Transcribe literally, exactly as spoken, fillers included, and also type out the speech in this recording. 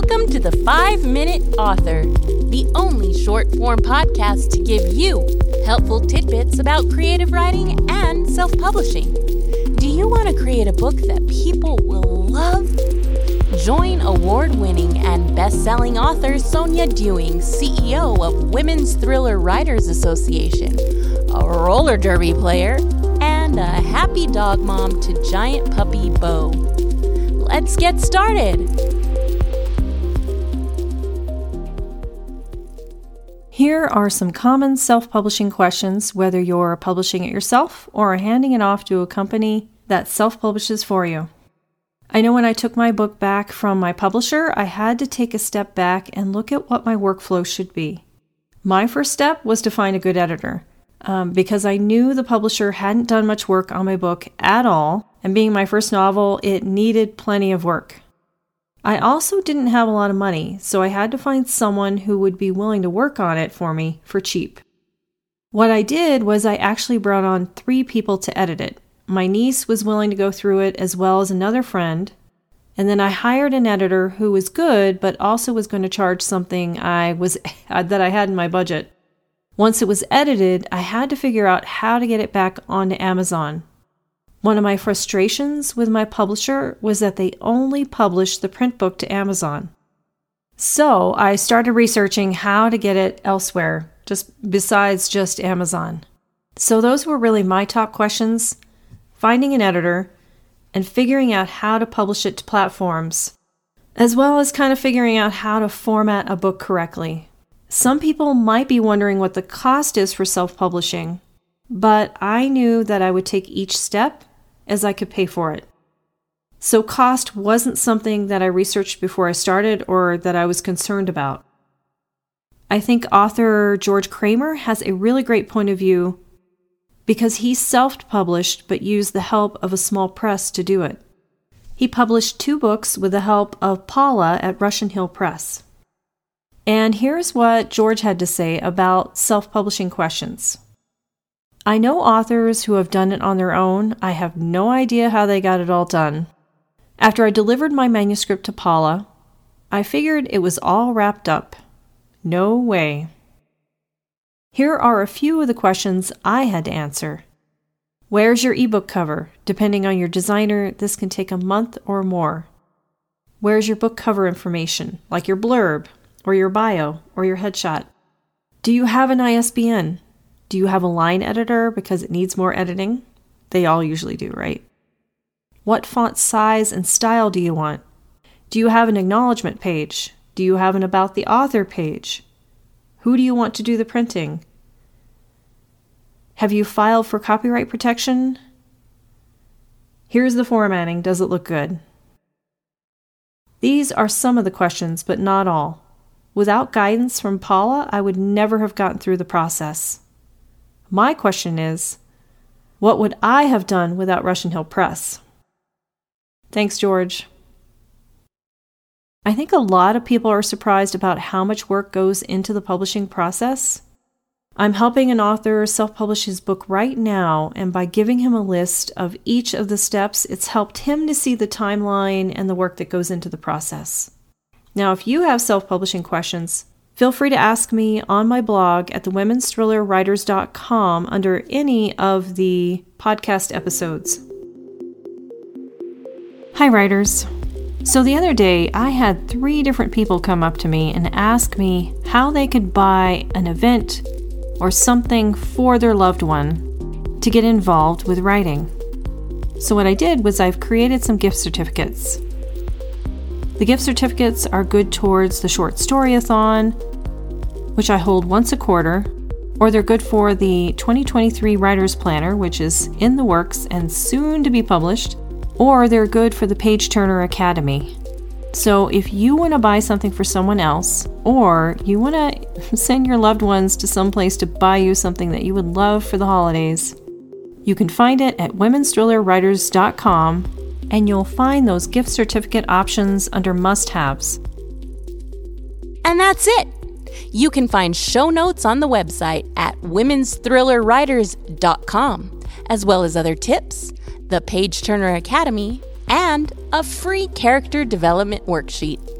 Welcome to the five-Minute Author, the only short-form podcast to give you helpful tidbits about creative writing and self-publishing. Do you want to create a book that people will love? Join award-winning and best-selling author Sonia Dewing, C E O of Women's Thriller Writers Association, a roller derby player, and a happy dog mom to giant puppy Bo. Let's get started! Here are some common self-publishing questions, whether you're publishing it yourself or handing it off to a company that self-publishes for you. I know when I took my book back from my publisher, I had to take a step back and look at what my workflow should be. My first step was to find a good editor, um, because I knew the publisher hadn't done much work on my book at all, and being my first novel, it needed plenty of work. I also didn't have a lot of money, so I had to find someone who would be willing to work on it for me for cheap. What I did was I actually brought on three people to edit it. My niece was willing to go through it as well as another friend, and then I hired an editor who was good but also was going to charge something I was that I had in my budget. Once it was edited, I had to figure out how to get it back onto Amazon. One of my frustrations with my publisher was that they only published the print book to Amazon. So I started researching how to get it elsewhere, just besides just Amazon. So those were really my top questions: finding an editor and figuring out how to publish it to platforms, as well as kind of figuring out how to format a book correctly. Some people might be wondering what the cost is for self-publishing, but I knew that I would take each step as I could pay for it. So cost wasn't something that I researched before I started or that I was concerned about. I think author George Kramer has a really great point of view because he self-published but used the help of a small press to do it. He published two books with the help of Paula at Russian Hill Press. And here's what George had to say about self-publishing questions. I know authors who have done it on their own. I have no idea how they got it all done. After I delivered my manuscript to Paula, I figured it was all wrapped up. No way. Here are a few of the questions I had to answer. Where's your ebook cover? Depending on your designer, this can take a month or more. Where's your book cover information, like your blurb, or your bio, or your headshot? Do you have an I S B N? Do you have a line editor because it needs more editing? They all usually do, right? What font size and style do you want? Do you have an acknowledgement page? Do you have an about the author page? Who do you want to do the printing? Have you filed for copyright protection? Here's the formatting. Does it look good? These are some of the questions, but not all. Without guidance from Paula, I would never have gotten through the process. My question is, what would I have done without Russian Hill Press? Thanks, George. I think a lot of people are surprised about how much work goes into the publishing process. I'm helping an author self-publish his book right now, and by giving him a list of each of the steps, it's helped him to see the timeline and the work that goes into the process. Now, if you have self-publishing questions, feel free to ask me on my blog at the womens thriller writers dot com under any of the podcast episodes. Hi, writers. So the other day, I had three different people come up to me and ask me how they could buy an event or something for their loved one to get involved with writing. So what I did was I've created some gift certificates. The gift certificates are good towards the Short Story-A-Thon, which I hold once a quarter, or they're good for the twenty twenty-three Writer's Planner, which is in the works and soon to be published, or they're good for the Page-Turner Academy. So if you want to buy something for someone else, or you want to send your loved ones to some place to buy you something that you would love for the holidays, you can find it at womens thriller writers dot com. And you'll find those gift certificate options under must-haves. And that's it. You can find show notes on the website at womens thriller writers dot com, as well as other tips, the Page-Turner Academy, and a free character development worksheet.